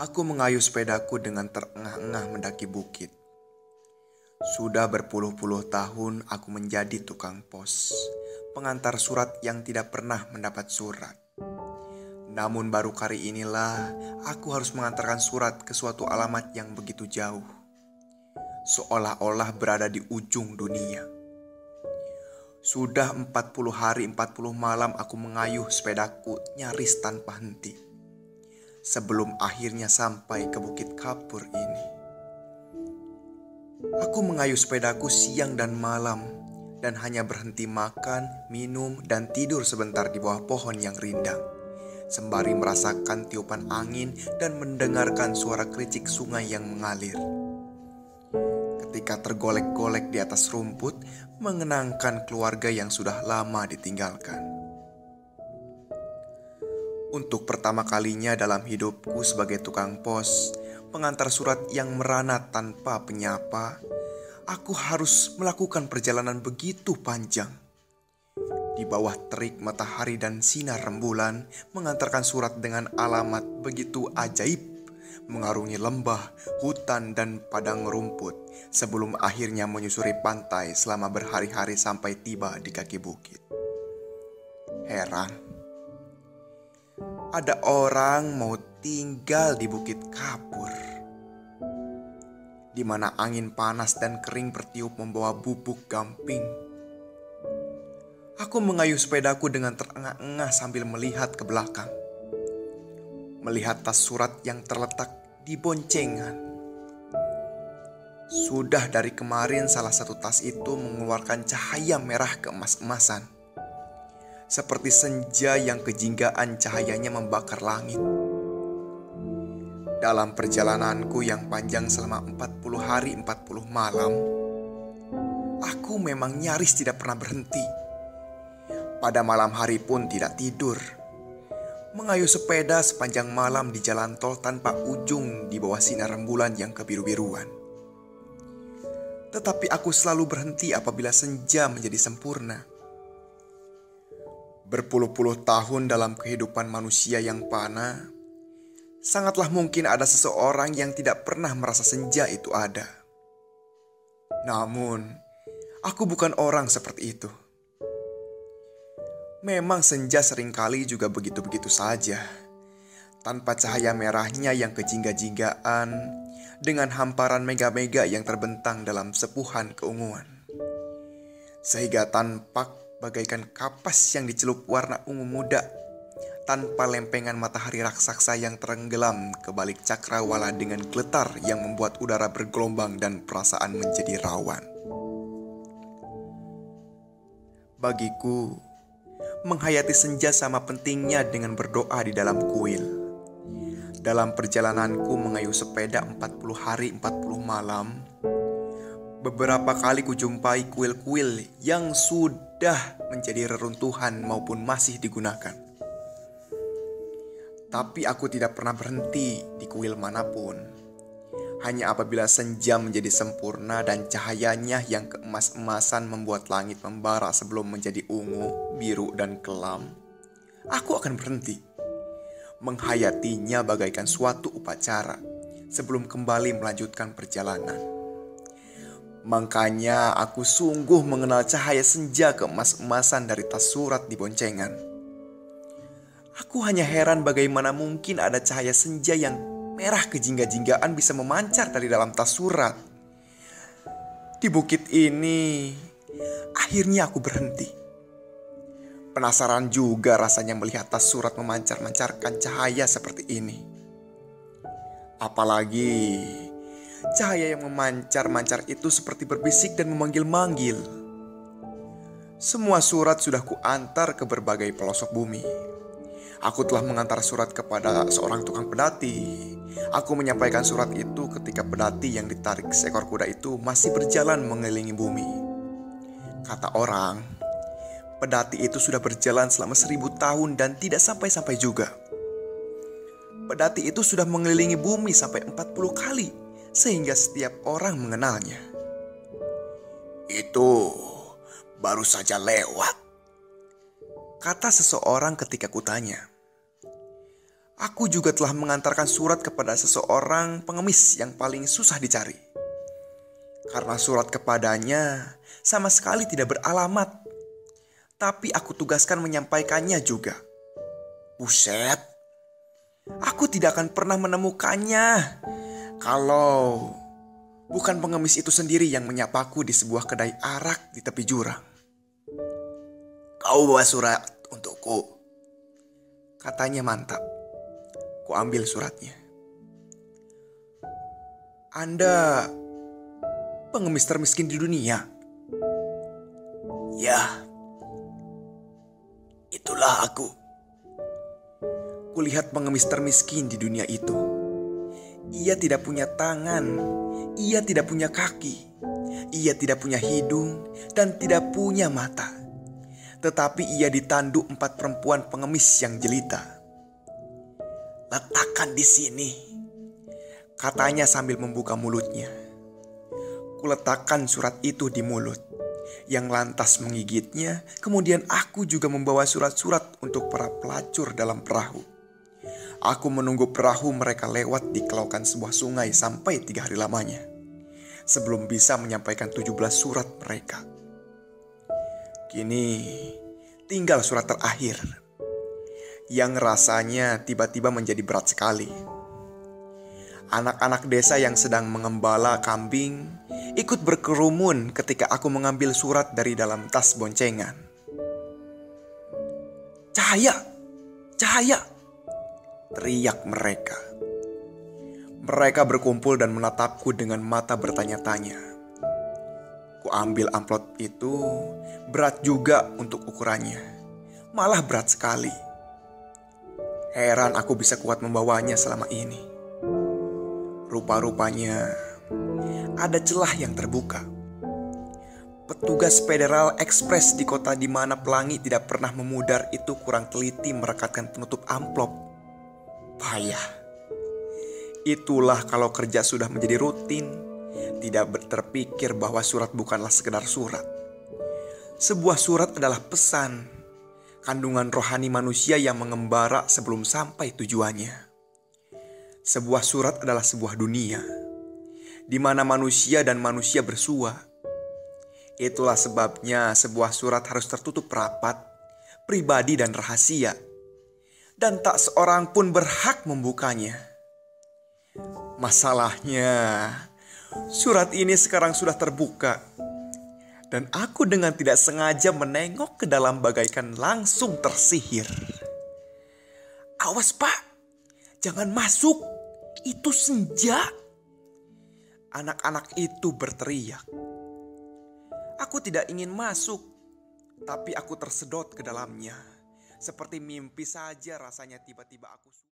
Aku mengayuh sepedaku dengan terengah-engah mendaki bukit. Sudah berpuluh-puluh tahun aku menjadi tukang pos, pengantar surat yang tidak pernah mendapat surat. Namun baru kali inilah aku harus mengantarkan surat ke suatu alamat yang begitu jauh, seolah-olah berada di ujung dunia. Sudah 40 hari 40 malam aku mengayuh sepedaku nyaris tanpa henti, sebelum akhirnya sampai ke Bukit Kapur ini. Aku mengayuh sepedaku siang dan malam dan hanya berhenti makan, minum, dan tidur sebentar di bawah pohon yang rindang, sembari merasakan tiupan angin dan mendengarkan suara kericik sungai yang mengalir. Ketika tergolek-golek di atas rumput, mengenangkan keluarga yang sudah lama ditinggalkan. Untuk pertama kalinya dalam hidupku sebagai tukang pos, pengantar surat yang merana tanpa penyapa, aku harus melakukan perjalanan begitu panjang. Di bawah terik matahari dan sinar rembulan, mengantarkan surat dengan alamat begitu ajaib, mengarungi lembah, hutan, dan padang rumput, sebelum akhirnya menyusuri pantai selama berhari-hari sampai tiba di kaki bukit. Heran, ada orang mau tinggal di Bukit Kapur, di mana angin panas dan kering bertiup membawa bubuk gamping. Aku mengayuh sepedaku dengan terengah-engah sambil melihat ke belakang, melihat tas surat yang terletak di boncengan. Sudah dari kemarin salah satu tas itu mengeluarkan cahaya merah keemas-emasan, seperti senja yang kejinggaan cahayanya membakar langit. Dalam perjalananku yang panjang selama 40 hari 40 malam, aku memang nyaris tidak pernah berhenti. Pada malam hari pun tidak tidur. Mengayuh sepeda sepanjang malam di jalan tol tanpa ujung di bawah sinar rembulan yang kebiru-biruan. Tetapi aku selalu berhenti apabila senja menjadi sempurna. Berpuluh-puluh tahun dalam kehidupan manusia yang panah, sangatlah mungkin ada seseorang yang tidak pernah merasa senja itu ada. Namun, aku bukan orang seperti itu. Memang senja seringkali juga begitu-begitu saja, tanpa cahaya merahnya yang kejingga-jinggaan, dengan hamparan mega-mega yang terbentang dalam sepuhan keunguan, sehingga tampak bagaikan kapas yang dicelup warna ungu muda, tanpa lempengan matahari raksasa yang terenggelam ke balik cakrawala dengan geletar yang membuat udara bergelombang dan perasaan menjadi rawan. Bagiku, menghayati senja sama pentingnya dengan berdoa di dalam kuil. Dalam perjalananku mengayuh sepeda 40 hari 40 malam, beberapa kali kujumpai kuil-kuil yang sudah menjadi reruntuhan maupun masih digunakan. Tapi aku tidak pernah berhenti di kuil manapun. Hanya apabila senja menjadi sempurna dan cahayanya yang keemas-emasan membuat langit membara sebelum menjadi ungu, biru, dan kelam, aku akan berhenti, menghayatinya bagaikan suatu upacara, sebelum kembali melanjutkan perjalanan. Makanya aku sungguh mengenal cahaya senja keemas-emasan dari tas surat di boncengan. Aku hanya heran bagaimana mungkin ada cahaya senja yang merah kejingga-jinggaan bisa memancar dari dalam tas surat. Di bukit ini, akhirnya aku berhenti. Penasaran juga rasanya melihat tas surat memancar-mancarkan cahaya seperti ini. Apalagi, cahaya yang memancar-mancar itu seperti berbisik dan memanggil-manggil. Semua surat sudah kuantar ke berbagai pelosok bumi. Aku telah mengantar surat kepada seorang tukang pedati. Aku menyampaikan surat itu ketika pedati yang ditarik seekor kuda itu masih berjalan mengelilingi bumi. Kata orang, pedati itu sudah berjalan selama 1000 tahun dan tidak sampai-sampai juga. Pedati itu sudah mengelilingi bumi sampai 40 kali, sehingga setiap orang mengenalnya. Itu baru saja lewat, kata seseorang ketika kutanya. Aku juga telah mengantarkan surat kepada seseorang pengemis yang paling susah dicari. Karena surat kepadanya sama sekali tidak beralamat. Tapi aku tugaskan menyampaikannya juga. Buset, aku tidak akan pernah menemukannya kalau bukan pengemis itu sendiri yang menyapaku di sebuah kedai arak di tepi jurang. "Kau bawa surat untukku," katanya mantap. Ku ambil suratnya. "Anda pengemis termiskin di dunia?" "Ya, itulah aku." Kulihat pengemis termiskin di dunia itu. Ia tidak punya tangan, ia tidak punya kaki, ia tidak punya hidung, dan tidak punya mata. Tetapi ia ditandu 4 perempuan pengemis yang jelita. "Letakkan di sini," katanya sambil membuka mulutnya. Kuletakkan surat itu di mulut, yang lantas menggigitnya. Kemudian aku juga membawa surat-surat untuk para pelacur dalam perahu. Aku menunggu perahu mereka lewat di kelautan sebuah sungai sampai 3 hari lamanya, sebelum bisa menyampaikan 17 surat mereka. Kini tinggal surat terakhir, yang rasanya tiba-tiba menjadi berat sekali. Anak-anak desa yang sedang mengembala kambing ikut berkerumun ketika aku mengambil surat dari dalam tas boncengan. "Cahaya! Cahaya!" teriak mereka. Mereka berkumpul dan menatapku dengan mata bertanya-tanya. Ku ambil amplop itu, berat juga untuk ukurannya. Malah berat sekali. Heran aku bisa kuat membawanya selama ini. Rupa-rupanya ada celah yang terbuka. Petugas Federal Express di kota di mana pelangi tidak pernah memudar itu kurang teliti merekatkan penutup amplop. Payah. Itulah kalau kerja sudah menjadi rutin, tidak terpikir bahwa surat bukanlah sekedar surat. Sebuah surat adalah pesan, kandungan rohani manusia yang mengembara sebelum sampai tujuannya. Sebuah surat adalah sebuah dunia, di mana manusia dan manusia bersua. Itulah sebabnya sebuah surat harus tertutup rapat, pribadi dan rahasia. Dan tak seorang pun berhak membukanya. Masalahnya, surat ini sekarang sudah terbuka. Dan aku dengan tidak sengaja menengok ke dalam bagaikan langsung tersihir. "Awas Pak, jangan masuk, itu senja!" Anak-anak itu berteriak. Aku tidak ingin masuk, tapi aku tersedot ke dalamnya. Seperti mimpi saja rasanya tiba-tiba aku